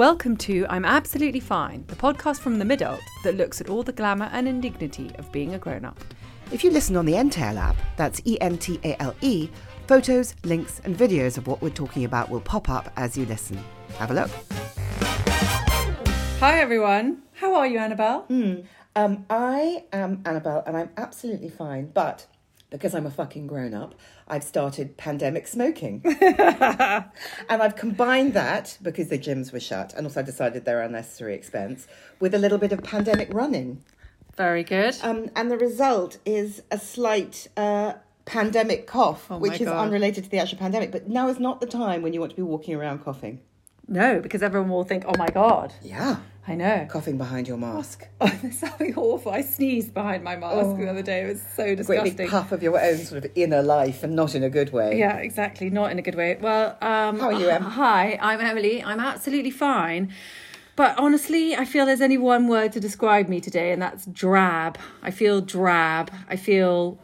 Welcome to I'm Absolutely Fine, the podcast from the mid-adult that looks at all the glamour and indignity of being a grown-up. If you listen on the Entale app, that's E-N-T-A-L-E, photos, links and videos of what we're talking about will pop up as you listen. Have a look. Hi everyone. How are you, Annabelle? I am Annabelle and I'm absolutely fine, but because I'm a fucking grown-up, I've started pandemic smoking. And I've combined that, because the gyms were shut, and also I decided they're unnecessary expense, with a little bit of pandemic running. Very good. And the result is a slight pandemic cough, which is unrelated to the actual pandemic. But now is not the time when you want to be walking around coughing. No, because everyone will think, oh my God. Yeah. I know. Coughing behind your mask. Oh, there's something awful. I sneezed behind my mask the other day. It was so disgusting. A great big puff of your own sort of inner life, and not in a good way. Yeah, exactly. Not in a good way. Well, how are you, Em? Hi, I'm Emily. I'm absolutely fine. But honestly, I feel there's only one word to describe me today, and that's drab. I feel drab. I feel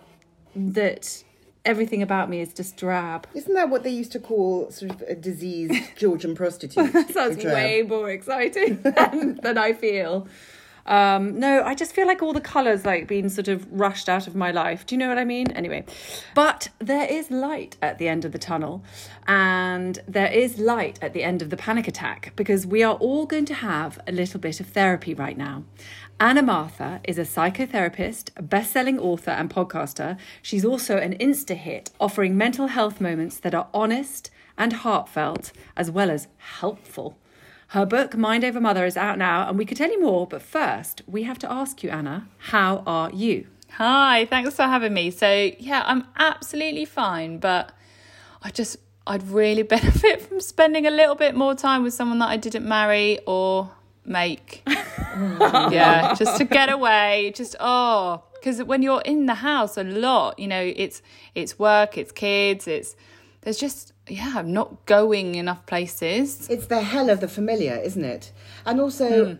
that everything about me is just drab. Isn't that what they used to call sort of a diseased Georgian prostitute? That sounds way more exciting than I feel. No, I just feel like all the colours like being sort of rushed out of my life. Do you know what I mean? Anyway, but there is light at the end of the tunnel, and there is light at the end of the panic attack, because we are all going to have a little bit of therapy right now. Anna Mathur is a psychotherapist, a best-selling author and podcaster. She's also an insta-hit, offering mental health moments that are honest and heartfelt, as well as helpful. Her book, Mind Over Mother, is out now, and we could tell you more, but first, we have to ask you, Anna, how are you? Hi, thanks for having me. So, yeah, I'm absolutely fine, but I'd really benefit from spending a little bit more time with someone that I didn't marry or make. Yeah, just to get away, because when you're in the house a lot, you know, it's work, it's kids, there's just, I'm not going enough places. It's the hell of the familiar, isn't it? And also,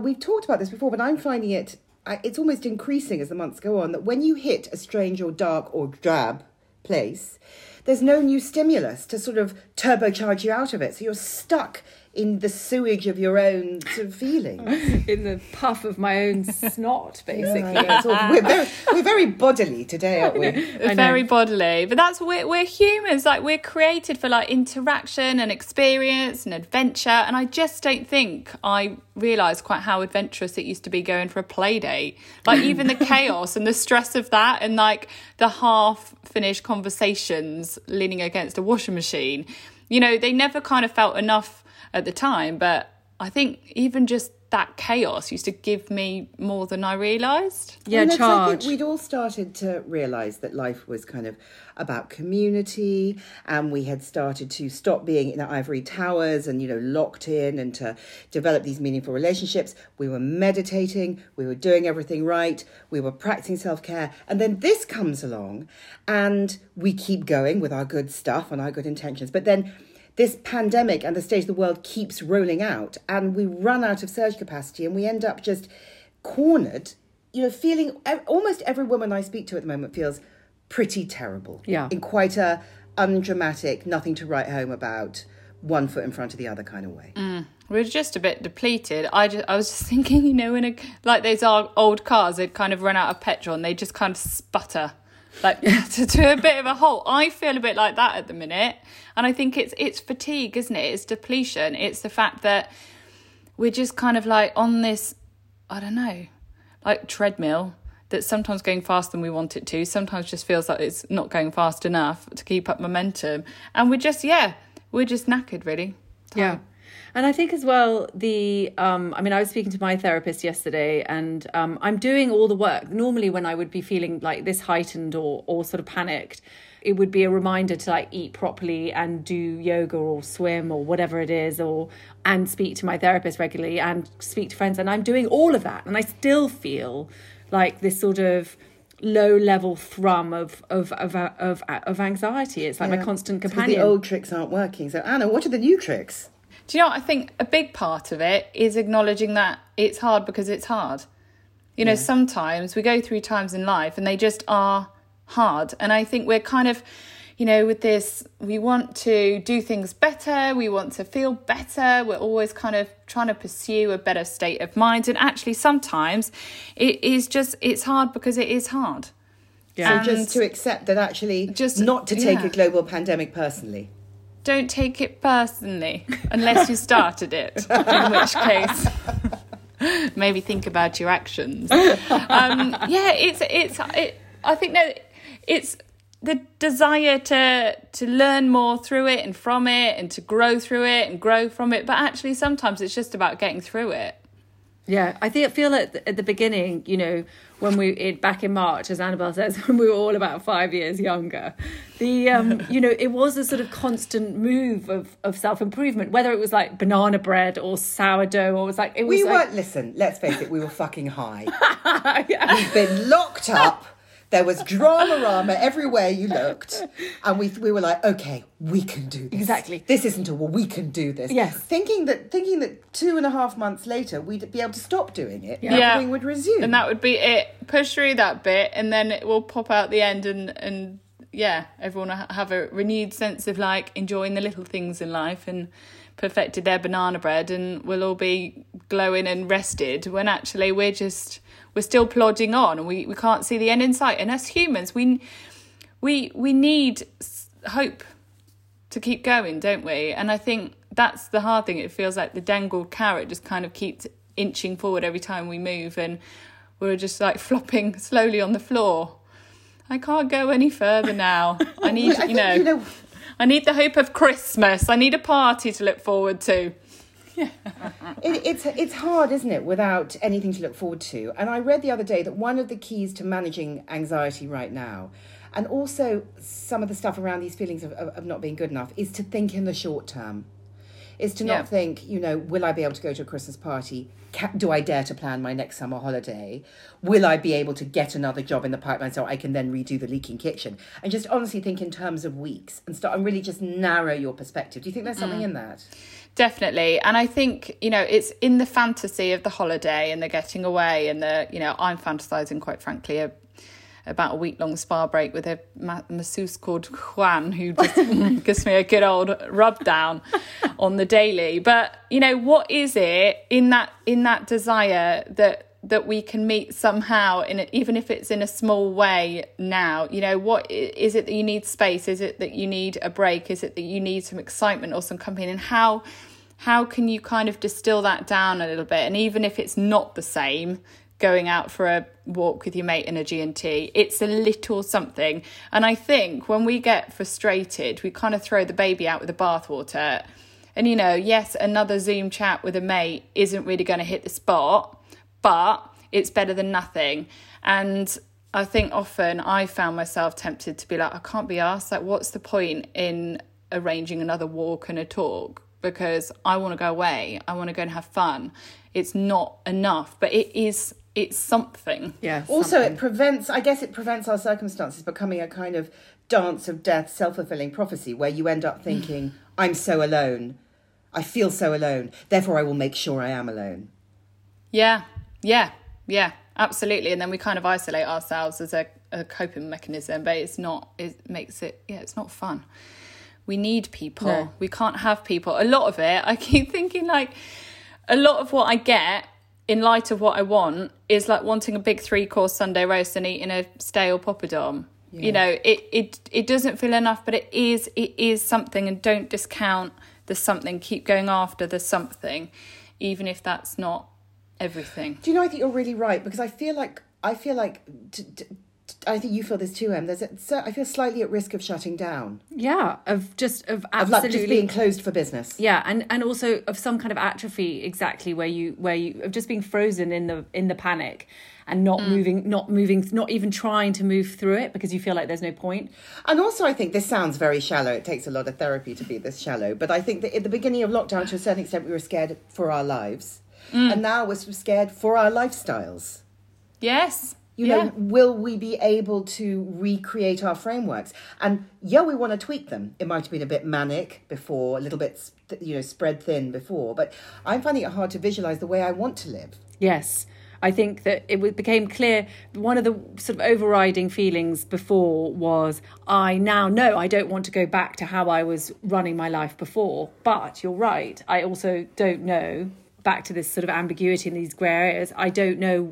we've talked about this before, but I'm finding it's almost increasing as the months go on, that when you hit a strange or dark or drab place, there's no new stimulus to sort of turbocharge you out of it. So you're stuck in the sewage of your own sort of feelings. In the puff of my own snot, basically. Yeah, we're very bodily today, aren't we? Very bodily. But that's, we're humans. Like, we're created for, like, interaction and experience and adventure. And I just don't think I realised quite how adventurous it used to be going for a play date. Like, even the chaos and the stress of that, and, like, the half-finished conversations leaning against a washing machine. You know, they never kind of felt enough at the time, but I think even just that chaos used to give me more than I realised. Yeah, charge. I think we'd all started to realise that life was kind of about community, and we had started to stop being in ivory towers and, you know, locked in, and to develop these meaningful relationships. We were meditating, we were doing everything right, we were practicing self-care, and then this comes along and we keep going with our good stuff and our good intentions. But then this pandemic and the state of the world keeps rolling out, and we run out of surge capacity, and we end up just cornered, you know, feeling, almost every woman I speak to at the moment feels pretty terrible. Yeah. In quite a undramatic, nothing to write home about, one foot in front of the other kind of way. We're just a bit depleted. I was just thinking, you know, like those old cars, they'd kind of run out of petrol and they just kind of sputter. Like, to a bit of a halt. I feel a bit like that at the minute. And I think it's fatigue, isn't it? It's depletion. It's the fact that we're just kind of like on this, I don't know, like treadmill that's sometimes going faster than we want it to. Sometimes just feels like it's not going fast enough to keep up momentum. And we're just knackered, really. Tired. Yeah. And I think as well, I was speaking to my therapist yesterday, and I'm doing all the work. Normally when I would be feeling like this heightened or sort of panicked, it would be a reminder to like eat properly and do yoga or swim or whatever it is, and speak to my therapist regularly and speak to friends. And I'm doing all of that. And I still feel like this sort of low-level thrum of anxiety. It's like my constant companion. The old tricks aren't working. So Anna, what are the new tricks? Do you know what? I think a big part of it is acknowledging that it's hard because it's hard. You know, sometimes we go through times in life and they just are hard. And I think we're kind of, you know, with this, we want to do things better, we want to feel better, we're always kind of trying to pursue a better state of mind. And actually sometimes it is just, it's hard because it is hard. Yeah. So just to accept that, actually, just not to take a global pandemic personally. Don't take it personally unless you started it, in which case... maybe think about your actions. I think that it's the desire to learn more through it and from it, and to grow through it and grow from it. But actually, sometimes it's just about getting through it. Yeah, I feel at the beginning, you know, when back in March, as Annabelle says, when we were all about 5 years younger, the you know, it was a sort of constant move of self-improvement, whether it was like banana bread or sourdough, or let's face it, we were fucking high. Yeah. We've been locked up. There was drama-rama everywhere you looked. And we were like, okay, we can do this. Exactly. This isn't a war. We can do this. Yes. Thinking that 2.5 months later, we'd be able to stop doing it. Yeah. Everything would resume. And that would be it. Push through that bit and then it will pop out the end and yeah, everyone will have a renewed sense of like enjoying the little things in life and perfected their banana bread, and we'll all be glowing and rested when actually we're still plodding on, and we can't see the end in sight. And as humans, we need hope to keep going, don't we? And I think that's the hard thing. It feels like the dangled carrot just kind of keeps inching forward every time we move, and we're just like flopping slowly on the floor. I can't go any further now. I need, I need the hope of Christmas. I need a party to look forward to. Yeah. It's hard, isn't it, without anything to look forward to. And I read the other day that one of the keys to managing anxiety right now, and also some of the stuff around these feelings of not being good enough, is to think in the short term. Is to not think, you know, will I be able to go to a Christmas party? Do I dare to plan my next summer holiday? Will I be able to get another job in the pipeline so I can then redo the leaking kitchen? And just honestly think in terms of weeks and start and really just narrow your perspective. Do you think there's something in that? Definitely. And I think, you know, it's in the fantasy of the holiday and the getting away and the, you know, I'm fantasizing, quite frankly, about a week-long spa break with a masseuse called Juan, who just gives me a good old rub down on the daily. But, you know, what is it in that desire that we can meet somehow, even if it's in a small way now? You know, what is it that you need? Space? Is it that you need a break? Is it that you need some excitement or some company? And how can you kind of distill that down a little bit? And even if it's not the same, going out for a walk with your mate in a G&T, it's a little something. And I think when we get frustrated, we kind of throw the baby out with the bathwater. And, you know, yes, another Zoom chat with a mate isn't really going to hit the spot, but it's better than nothing. And I think often I found myself tempted to be like, I can't be arsed. Like, what's the point in arranging another walk and a talk? Because I want to go away. I want to go and have fun. It's not enough, but it is... it's something. Yeah. Also, something. It prevents our circumstances becoming a kind of dance of death, self-fulfilling prophecy where you end up thinking, I'm so alone. I feel so alone. Therefore, I will make sure I am alone. Yeah, absolutely. And then we kind of isolate ourselves as a coping mechanism, but it's not fun. We need people. No. We can't have people. A lot of it, I keep thinking, like, a lot of what I get in light of what I want is like wanting a big 3-course Sunday roast and eating a stale poppadom. Yeah. You know, it doesn't feel enough, but it is something, and don't discount the something. Keep going after the something, even if that's not everything. Do you know, I think you're really right, because I feel like I think you feel this too, Em. I feel slightly at risk of shutting down. Yeah, of absolutely, like, just being closed for business. Yeah, and also of some kind of atrophy, exactly, where you of just being frozen in the panic and not moving, not even trying to move through it because you feel like there's no point. And also, I think this sounds very shallow. It takes a lot of therapy to be this shallow, but I think that at the beginning of lockdown, to a certain extent, we were scared for our lives, and now we're scared for our lifestyles. Yes. You know, will we be able to recreate our frameworks? And yeah, we want to tweak them. It might have been a bit manic before, a little bit, spread thin before. But I'm finding it hard to visualize the way I want to live. Yes. I think that it became clear, one of the sort of overriding feelings before was, I now know I don't want to go back to how I was running my life before. But you're right, I also don't know, back to this sort of ambiguity in these grey areas, I don't know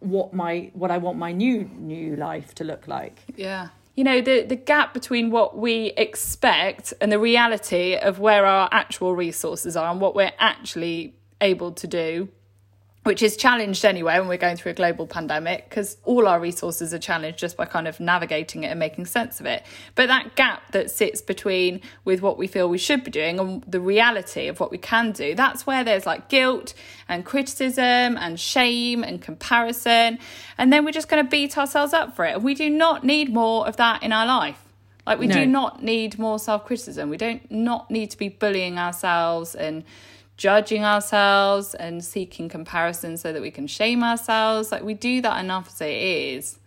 what I want my new life to look like. Yeah. You know, the gap between what we expect and the reality of where our actual resources are and what we're actually able to do, which is challenged anyway when we're going through a global pandemic, because all our resources are challenged just by kind of navigating it and making sense of it. But that gap that sits between with what we feel we should be doing and the reality of what we can do, that's where there's like guilt and criticism and shame and comparison. And then we're just going to beat ourselves up for it. And we do not need more of that in our life. Like we do not need more self-criticism. We don't not need to be bullying ourselves and judging ourselves and seeking comparison so that we can shame ourselves. Like we do that enough as it is.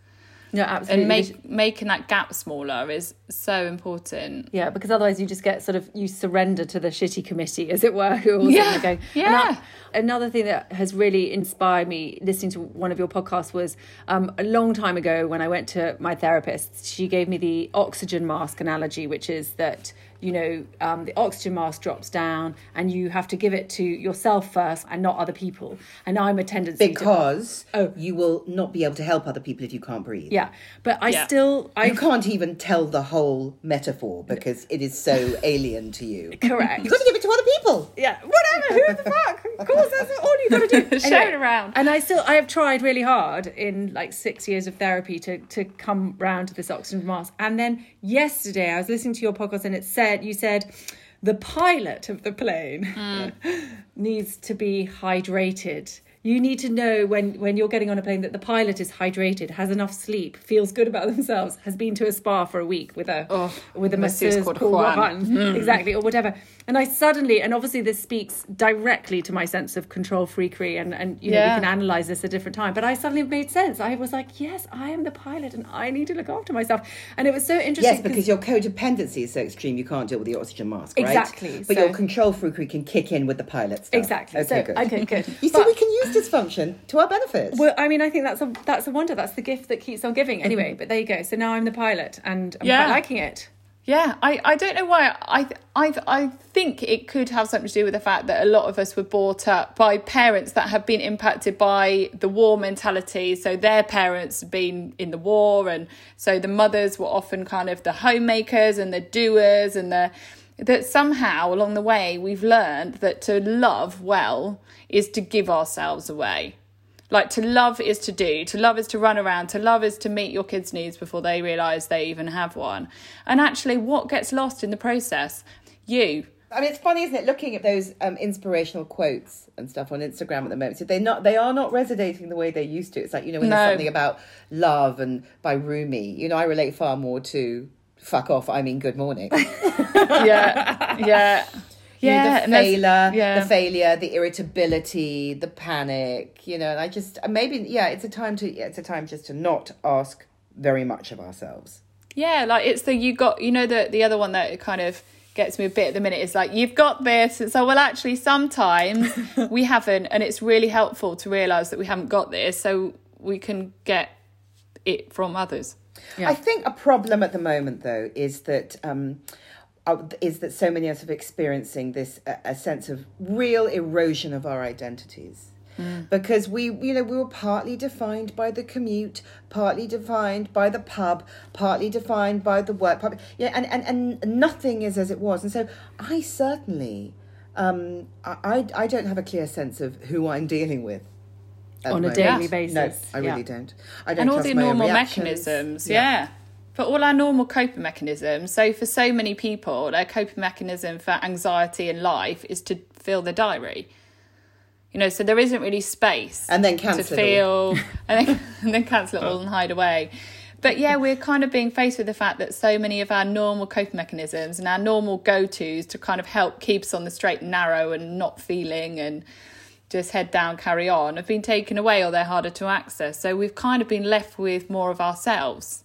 Yeah, absolutely. And making that gap smaller is so important. Yeah, because otherwise you just get sort of, you surrender to the shitty committee, as it were, who are also going. Yeah. Another thing that has really inspired me listening to one of your podcasts was a long time ago when I went to my therapist, she gave me the oxygen mask analogy, which is that, you know, the oxygen mask drops down and you have to give it to yourself first and not other people. And I'm a tendency you will not be able to help other people if you can't breathe. Yeah, but I you can't even tell the whole metaphor because it is so alien to you. Correct. You've got to give it to other people. Yeah, whatever, who the fuck? Of course, that's all you've got to do. Anyway, show it around. And I have tried really hard in like 6 years of therapy to come round to this oxygen mask. And then yesterday I was listening to your podcast and it said, you said the pilot of the plane needs to be hydrated. You need to know when you're getting on a plane that the pilot is hydrated, has enough sleep, feels good about themselves, has been to a spa for a week with a masseuse called Juan. Exactly, or whatever. And I suddenly, and obviously this speaks directly to my sense of control freakery, and you know, we can analyse this at a different time, but I suddenly made sense. I was like, yes, I am the pilot and I need to look after myself. And it was so interesting. Yes, because your codependency is so extreme, you can't deal with the oxygen mask, right? Exactly. But your control freakery can kick in with the pilot stuff. Exactly. Okay, good. You see, we can use dysfunction to our benefit. Well, I mean, I think that's a wonder. That's the gift that keeps on giving. Anyway, but there you go. So now I'm the pilot, and I'm quite liking it. Yeah, I don't know why. I think it could have something to do with the fact that a lot of us were brought up by parents that have been impacted by the war mentality. So their parents had been in the war, and so the mothers were often kind of the homemakers and the doers, and that somehow along the way we've learned that to love well is to give ourselves away. Like to love is to do, to love is to run around, to love is to meet your kids' needs before they realise they even have one. And actually what gets lost in the process? You. I mean, it's funny, isn't it, looking at those inspirational quotes and stuff on Instagram at the moment. So they are not resonating the way they used to. It's like, you know, when there's something about love and by Rumi, you know, I relate far more to fuck off, I mean good morning. The failure, the irritability, the panic, you know, and I just it's a time just to not ask very much of ourselves. Yeah, like it's the you got, you know, the other one that kind of gets me a bit at the minute is like, you've got this. And so, well, actually sometimes we haven't, and it's really helpful to realise that we haven't got this so we can get it from others. Yeah. I think a problem at the moment, though, is that so many of us are experiencing this a sense of real erosion of our identities, because we were partly defined by the commute, partly defined by the pub, partly defined by the work, and nothing is as it was. And so I certainly, I don't have a clear sense of who I'm dealing with. On a daily basis. No, I really don't. I don't. And all the normal mechanisms, for all our normal coping mechanisms. So for so many people, their coping mechanism for anxiety in life is to fill the diary. You know, so there isn't really space. And then cancel it all. And then cancel it all and hide away. But yeah, we're kind of being faced with the fact that so many of our normal coping mechanisms and our normal go-tos to kind of help keep us on the straight and narrow and not feeling and just head down, carry on, have been taken away or they're harder to access. So we've kind of been left with more of ourselves.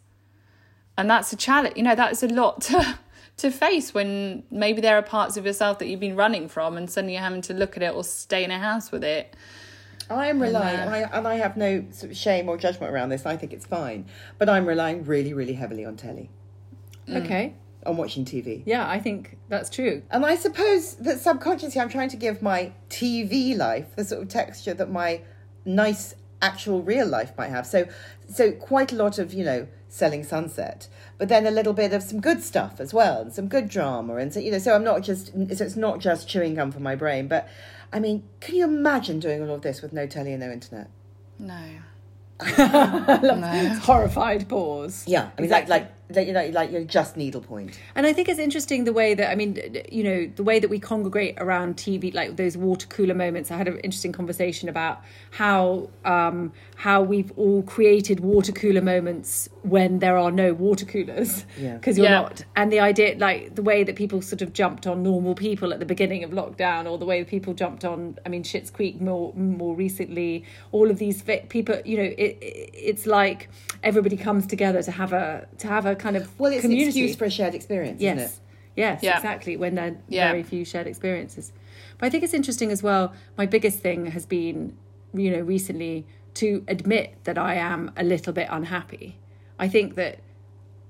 And that's a challenge. You know, that's a lot to face when maybe there are parts of yourself that you've been running from and suddenly you're having to look at it or stay in a house with it. I'm relying, and I have no sort of shame or judgment around this. I think it's fine, but I'm relying really, really heavily on telly. Okay. On watching TV. Yeah, I think that's true. And I suppose that subconsciously I'm trying to give my TV life the sort of texture that my nice actual real life might have. So quite a lot of, you know, Selling Sunset, but then a little bit of some good stuff as well, and some good drama, and so, you know, so I'm not just, so it's not just chewing gum for my brain. But I mean, can you imagine doing all of this with no telly and no internet? No. No. Horrified pause. Yeah, I mean, exactly. like you're just needlepoint. And I think it's interesting the way that, I mean, you know, the way that we congregate around TV, like those water cooler moments. I had an interesting conversation about how we've all created water cooler moments when there are no water coolers, because you're not. And the idea, like the way that people sort of jumped on normal people at the beginning of lockdown, or the way that people jumped on, I mean, Schitt's Creek more recently. All of these people, you know, it's like everybody comes together to have a kind of well, it's community. An excuse for a shared experience, yes. Isn't it? Yes, yeah. Exactly, when there are very few shared experiences. But I think it's interesting as well, my biggest thing has been, you know, recently to admit that I am a little bit unhappy. I think that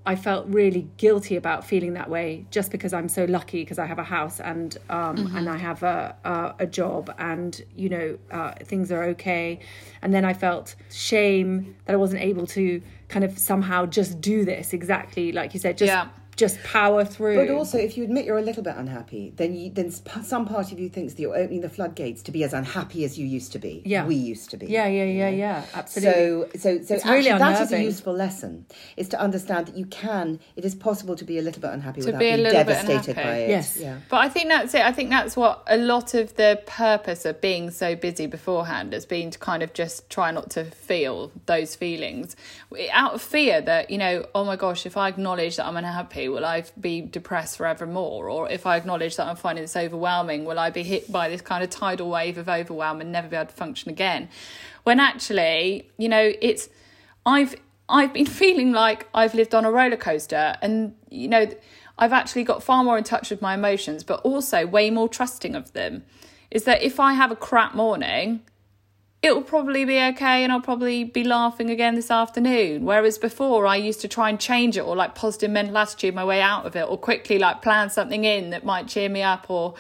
I felt really guilty about feeling that way, just because I'm so lucky, because I have a house and and I have a job, and, you know, things are okay. And then I felt shame that I wasn't able to kind of somehow just do this, exactly like you said, just power through. But also, if you admit you're a little bit unhappy, then some part of you thinks that you're opening the floodgates to be as unhappy as you used to be. Yeah, we used to be. Yeah, absolutely. So it's actually really that is a useful lesson: is to understand that you can. It is possible to be a little bit unhappy without being devastated by it. Yes, yeah. But I think that's it. I think that's what a lot of the purpose of being so busy beforehand has been, to kind of just try not to feel those feelings, out of fear that, you know, oh my gosh, if I acknowledge that I'm unhappy, will I be depressed forevermore? Or if I acknowledge that I'm finding this overwhelming, will I be hit by this kind of tidal wave of overwhelm and never be able to function again? When actually, you know, it's I've been feeling like I've lived on a roller coaster, and, you know, I've actually got far more in touch with my emotions, but also way more trusting of them. Is that if I have a crap morning, it'll probably be okay, and I'll probably be laughing again this afternoon. Whereas before, I used to try and change it, or like positive mental attitude my way out of it, or quickly like plan something in that might cheer me up, or,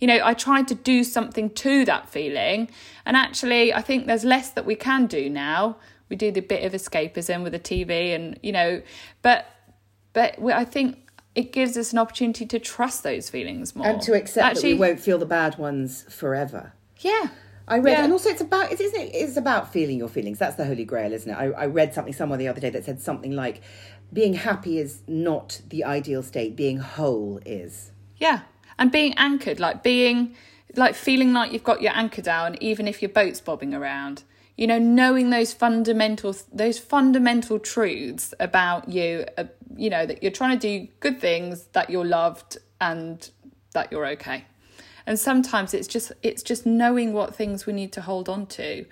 you know, I tried to do something to that feeling. And actually, I think there's less that we can do now. We do the bit of escapism with the TV, and, you know, but I think it gives us an opportunity to trust those feelings more, and to accept that we won't feel the bad ones forever. Yeah. I read, and also it's about feeling your feelings. That's the holy grail, isn't it? I read something somewhere the other day that said something like, being happy is not the ideal state, being whole is. Yeah, and being anchored, feeling like you've got your anchor down, even if your boat's bobbing around. You know, knowing those fundamental truths about you, you know, that you're trying to do good things, that you're loved, and that you're okay. And sometimes it's just knowing what things we need to hold on to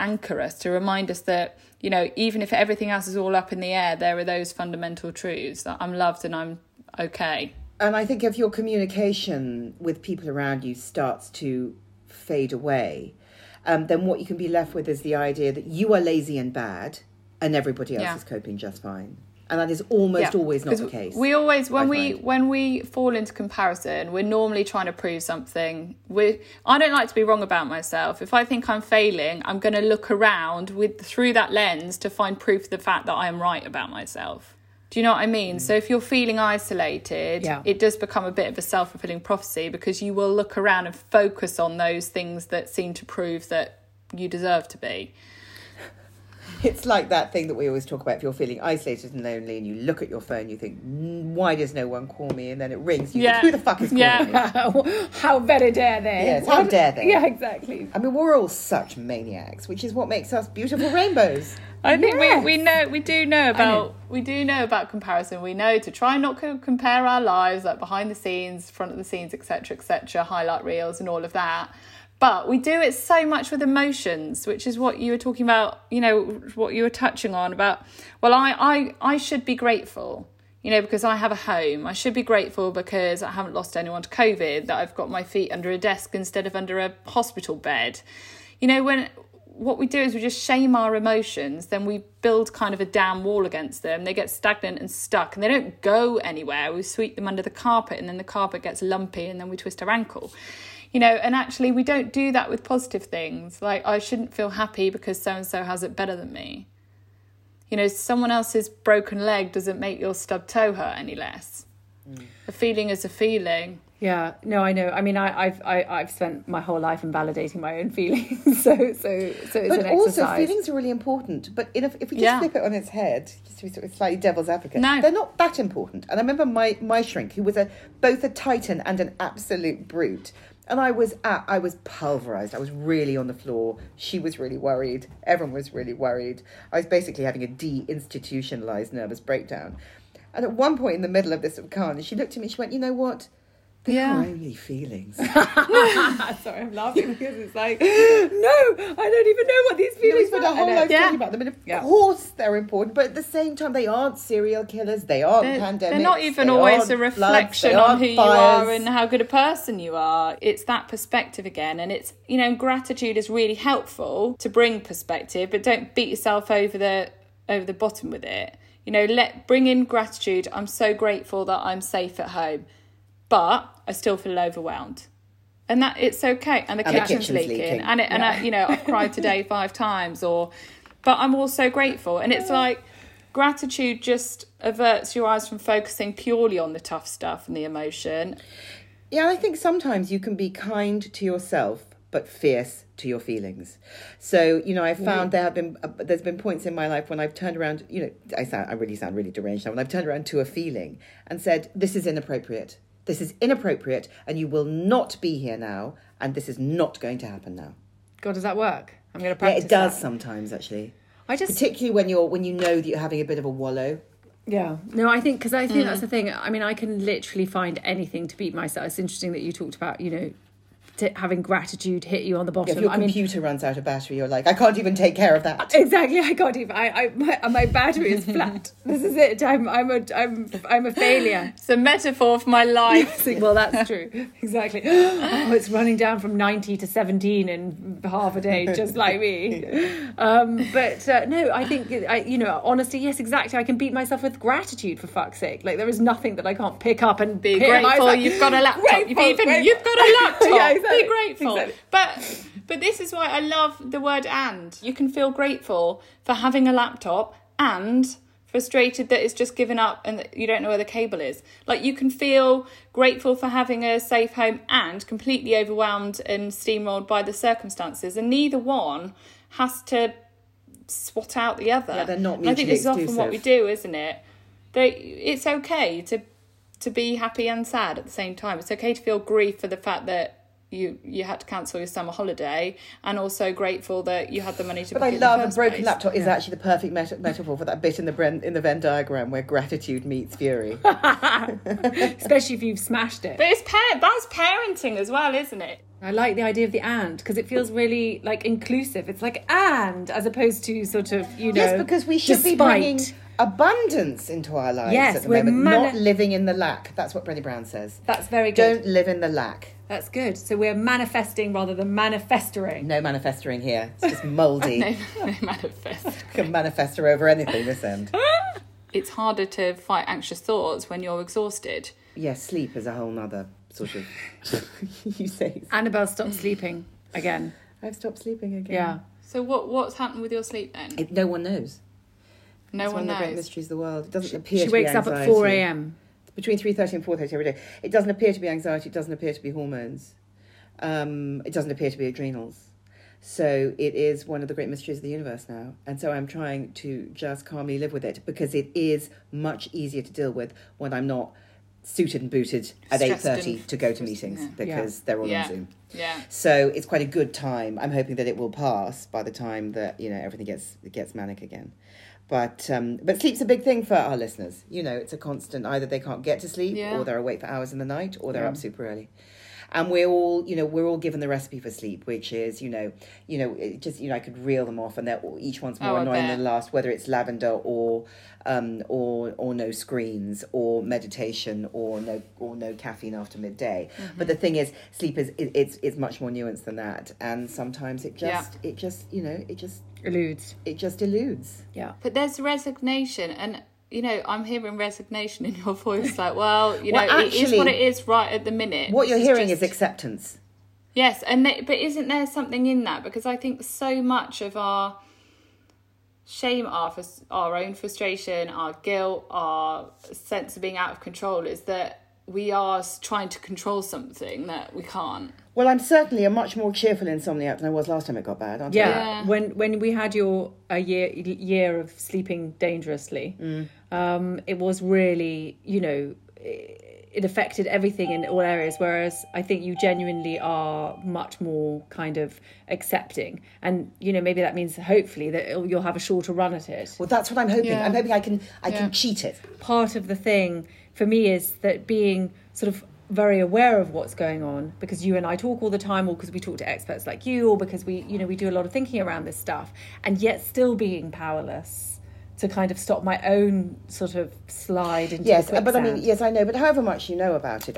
anchor us, to remind us that, you know, even if everything else is all up in the air, there are those fundamental truths that I'm loved and I'm okay. And I think if your communication with people around you starts to fade away, then what you can be left with is the idea that you are lazy and bad, and everybody else is coping just fine. And that is almost always not the case. We always, when we fall into comparison, we're normally trying to prove something. I don't like to be wrong about myself. If I think I'm failing, I'm going to look around through that lens to find proof of the fact that I am right about myself. Do you know what I mean? Mm. So if you're feeling isolated, it does become a bit of a self-fulfilling prophecy, because you will look around and focus on those things that seem to prove that you deserve to be. It's like that thing that we always talk about. If you're feeling isolated and lonely, and you look at your phone, you think, why does no one call me? And then it rings. You think, who the fuck is calling me? How very dare they? Yes, how dare they? Yeah, exactly. I mean, we're all such maniacs, which is what makes us beautiful rainbows. I think we do know about comparison. We know to try not to compare our lives, like behind the scenes, front of the scenes, et cetera, highlight reels, and all of that. But we do it so much with emotions, which is what you were talking about, you know, what you were touching on about, well, I should be grateful, you know, because I have a home. I should be grateful because I haven't lost anyone to COVID, that I've got my feet under a desk instead of under a hospital bed. You know, when what we do is we just shame our emotions, then we build kind of a dam wall against them. They get stagnant and stuck and they don't go anywhere. We sweep them under the carpet and then the carpet gets lumpy and then we twist our ankle. You know, and actually we don't do that with positive things. Like, I shouldn't feel happy because so-and-so has it better than me. You know, someone else's broken leg doesn't make your stub toe hurt any less. Mm. A feeling is a feeling. Yeah, no, I know. I mean, I've spent my whole life invalidating my own feelings, so it's an exercise. But also, feelings are really important. But if we just flip it on its head, just to be sort of slightly devil's advocate, no, they're not that important. And I remember my shrink, who was both a titan and an absolute brute. And I was pulverised. I was really on the floor. She was really worried. Everyone was really worried. I was basically having a deinstitutionalised nervous breakdown. And at one point in the middle of this carnage, she looked at me and she went, you know what? They're only feelings. Sorry, I'm laughing because it's like, no, I don't even know what these feelings are. Our whole life talking about them. And of course they're important, but at the same time, they aren't serial killers. They aren't pandemics. They're not even always a reflection on who you are and how good a person you are. It's that perspective again. And it's, you know, gratitude is really helpful to bring perspective, but don't beat yourself over the bottom with it. You know, bring in gratitude. I'm so grateful that I'm safe at home, but I still feel overwhelmed, and that it's okay. And the kitchen's leaking. I've cried today 5 times. But I'm also grateful, and it's like gratitude just averts your eyes from focusing purely on the tough stuff and the emotion. Yeah, I think sometimes you can be kind to yourself, but fierce to your feelings. So, you know, I've found there's been points in my life when I've turned around. You know, I really sound really deranged now. When I've turned around to a feeling and said, "This is inappropriate. This is inappropriate and you will not be here now and this is not going to happen now." God, does that work? I'm going to practice. Yeah, it does sometimes, actually. Particularly when you know that you're having a bit of a wallow. Yeah. No, I think that's the thing. I mean, I can literally find anything to beat myself. It's interesting that you talked about, you know, having gratitude hit you on the bottom. Yeah, if your computer runs out of battery, you're like, I can't even take care of that. Exactly, I can't even. My battery is flat. This is it. I'm a failure. It's a metaphor for my life. Well, that's true. Exactly. Oh, it's running down from 90 to 17 in half a day, just like me. No, I think honestly, yes, exactly. I can beat myself with gratitude, for fuck's sake. Like, there is nothing that I can't pick up and be grateful. Like, you've got a laptop. You've got a laptop. Yeah, be grateful. Exactly. But this is why I love the word "and." You can feel grateful for having a laptop and frustrated that it's just given up and that you don't know where the cable is. Like, you can feel grateful for having a safe home and completely overwhelmed and steamrolled by the circumstances, and neither one has to swat out the other. Yeah, they're not mutually exclusive. I think this is often what we do, isn't it? It's okay to be happy and sad at the same time. It's okay to feel grief for the fact that you had to cancel your summer holiday, and also grateful that you had the money to. But I love a broken laptop is actually the perfect metaphor for that bit in the Venn diagram where gratitude meets fury. Especially if you've smashed it. But it's that's parenting as well, isn't it? I like the idea of the "and" because it feels really like inclusive. It's like "and" as opposed to sort of yes, because we should be bringing abundance into our lives at the moment, not living in the lack. That's what Brené Brown says. That's very good. Don't live in the lack. That's good. So we're manifesting rather than manifestering. No manifestering here. It's just mouldy. no manifest. You can manifester over anything this end. It's harder to fight anxious thoughts when you're exhausted. Yeah, sleep is a whole nother sort of... You say... Annabelle stopped sleeping again. I've stopped sleeping again. Yeah. So what's happened with your sleep then? No one knows. It's one of the great mysteries of the world. It doesn't appear to be anxiety. She wakes up at 4 a.m. Between 3:30 and 4:30 every day. It doesn't appear to be anxiety. It doesn't appear to be hormones. It doesn't appear to be adrenals. So it is one of the great mysteries of the universe now. And so I'm trying to just calmly live with it, because it is much easier to deal with when I'm not suited and booted at 8:30 to go to meetings, because they're all on Zoom. Yeah. So it's quite a good time. I'm hoping that it will pass by the time that, you know, everything gets manic again. But sleep's a big thing for our listeners. You know, it's a constant. Either they can't get to sleep, or they're awake for hours in the night, or they're up super early. And we're all given the recipe for sleep, which is, I could reel them off, and they're each one's more annoying than the last, whether it's lavender or no screens, or meditation, or no caffeine after midday. Mm-hmm. But the thing is, sleep is much more nuanced than that, and sometimes it just eludes. Yeah. But there's resignation, and I'm hearing resignation in your voice, like, actually, it is what it is right at the minute. What you're hearing is acceptance. Yes, but isn't there something in that? Because I think so much of our shame, our own frustration, our guilt, our sense of being out of control is that we are trying to control something that we can't. Well, I'm certainly a much more cheerful insomniac than I was last time it got bad, aren't I? Yeah. When we had a year of sleeping dangerously, it was really, it affected everything in all areas, whereas I think you genuinely are much more kind of accepting. And, maybe that means hopefully that you'll have a shorter run at it. Well, that's what I'm hoping. Yeah. I'm hoping I can cheat it. Part of the thing for me is that being sort of very aware of what's going on, because you and I talk all the time, or because we talk to experts like you, or because we do a lot of thinking around this stuff, and yet still being powerless to kind of stop my own sort of slide into the quicksand. But I know, but however much you know about it,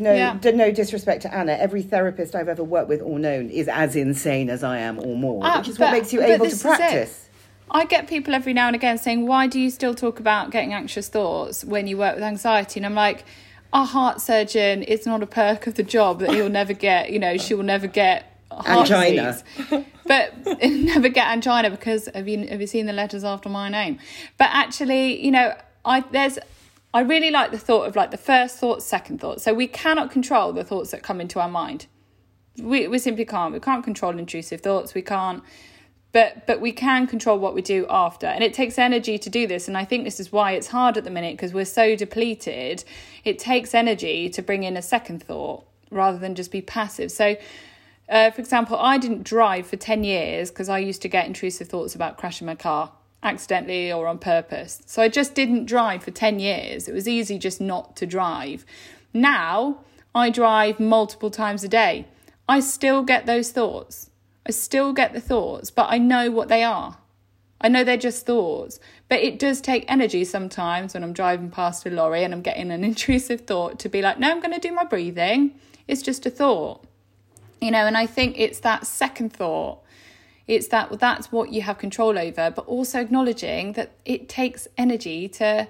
no disrespect to Anna, every therapist I've ever worked with or known is as insane as I am or more, which is what makes you able to practice. I get people every now and again saying, why do you still talk about getting anxious thoughts when you work with anxiety? And I'm like, a heart surgeon is not a perk of the job that he'll never get, she will never get heart angina. But never get angina, because have you seen the letters after my name? But actually, I really like the thought of like the first thought, second thought. So we cannot control the thoughts that come into our mind. We simply can't. We can't control intrusive thoughts. We can't. But we can control what we do after. And it takes energy to do this. And I think this is why it's hard at the minute, because we're so depleted. It takes energy to bring in a second thought rather than just be passive. So, for example, I didn't drive for 10 years because I used to get intrusive thoughts about crashing my car accidentally or on purpose. So I just didn't drive for 10 years. It was easy just not to drive. Now I drive multiple times a day. I still get those thoughts. I still get the thoughts, but I know what they are. I know they're just thoughts. But it does take energy sometimes when I'm driving past a lorry and I'm getting an intrusive thought to be like, no, I'm going to do my breathing. It's just a thought. And I think it's that second thought. It's that's what you have control over, but also acknowledging that it takes energy to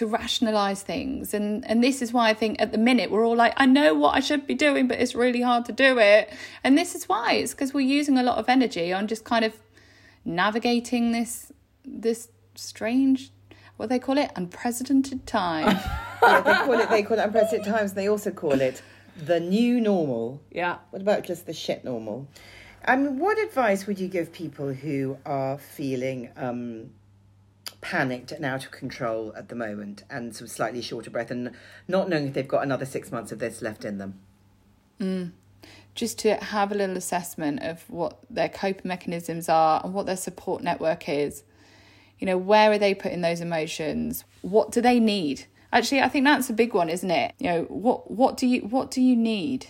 rationalize things. And this is why I think at the minute we're all like, I know what I should be doing, but it's really hard to do it. And this is why, it's because we're using a lot of energy on just kind of navigating this strange, what they call it, unprecedented time. Yeah, they call it unprecedented times, and they also call it the new normal. Yeah. What about just the shit normal? What advice would you give people who are feeling panicked and out of control at the moment, and sort of slightly short of breath, and not knowing if they've got another 6 months of this left in them? Just to have a little assessment of what their coping mechanisms are and what their support network is. Where are they putting those emotions? What do they need? Actually, I think that's a big one, isn't it? What do you need?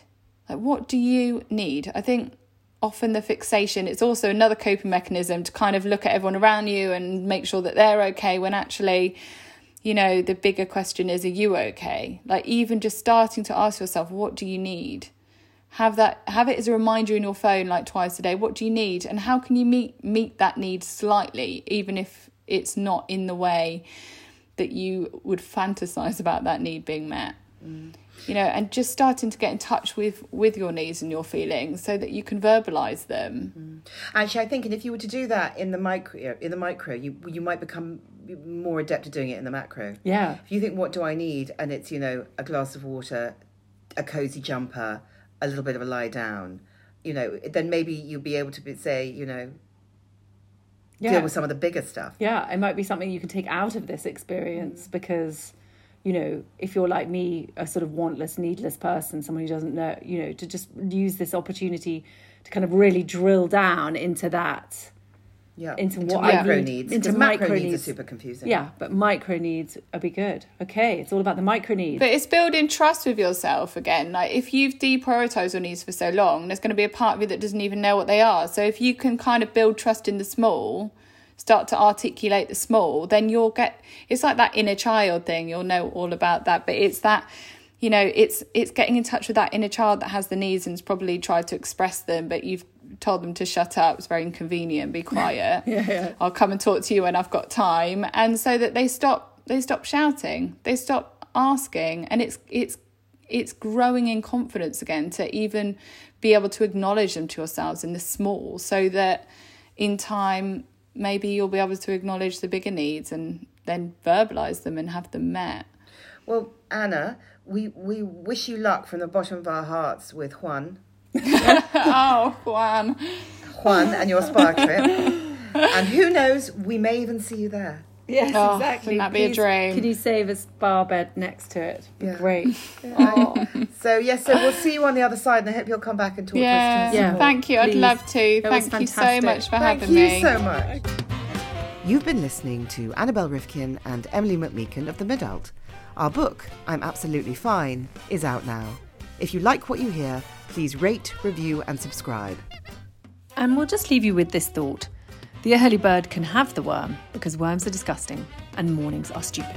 Like, what do you need? I think often the fixation, it's also another coping mechanism to kind of look at everyone around you and make sure that they're okay, when actually, the bigger question is, are you okay? Like, even just starting to ask yourself, what do you need? Have it as a reminder in your phone, like twice a day. What do you need? And how can you meet that need slightly, even if it's not in the way that you would fantasize about that need being met? And just starting to get in touch with your needs and your feelings so that you can verbalise them. Actually, I think, and if you were to do that in the micro, you might become more adept at doing it in the macro. Yeah. If you think, what do I need? And it's, a glass of water, a cosy jumper, a little bit of a lie down, then maybe you'll be able to say, deal with some of the bigger stuff. Yeah, it might be something you can take out of this experience, because if you're like me, a sort of wantless, needless person, someone who doesn't know, to just use this opportunity to kind of really drill down into that yeah, into what micro needs. Into macro needs are super confusing. Yeah, but micro needs are be good. Okay, it's all about the micro needs. But it's building trust with yourself again. Like if you've deprioritized your needs for so long, there's going to be a part of you that doesn't even know what they are. So if you can kind of build trust in the small, start to articulate the small, then you'll get. It's like that inner child thing. You'll know all about that. But it's that. You know, it's getting in touch with that inner child that has the needs and has probably tried to express them, but you've told them to shut up. It's very inconvenient. Be quiet. Yeah. I'll come and talk to you when I've got time. And so that they stop shouting. They stop asking. And it's growing in confidence again to even be able to acknowledge them to yourselves in the small, so that in time maybe you'll be able to acknowledge the bigger needs and then verbalise them and have them met. Well, Anna, we wish you luck from the bottom of our hearts with Juan. Oh, Juan and your spa trip. And who knows, we may even see you there. Yes, oh, exactly. Wouldn't that be a dream? Could you save a spa bed next to it? Yeah. Great. Yeah. Oh. So we'll see you on the other side, and I hope you'll come back and talk to us. Yeah. Thank you. Please. I'd love to. Thank you so much for having me. Thank you so much. You've been listening to Annabel Rifkin and Emily McMeekin of The Midult. Our book, I'm Absolutely Fine, is out now. If you like what you hear, please rate, review and subscribe. And we'll just leave you with this thought. The early bird can have the worm because worms are disgusting and mornings are stupid.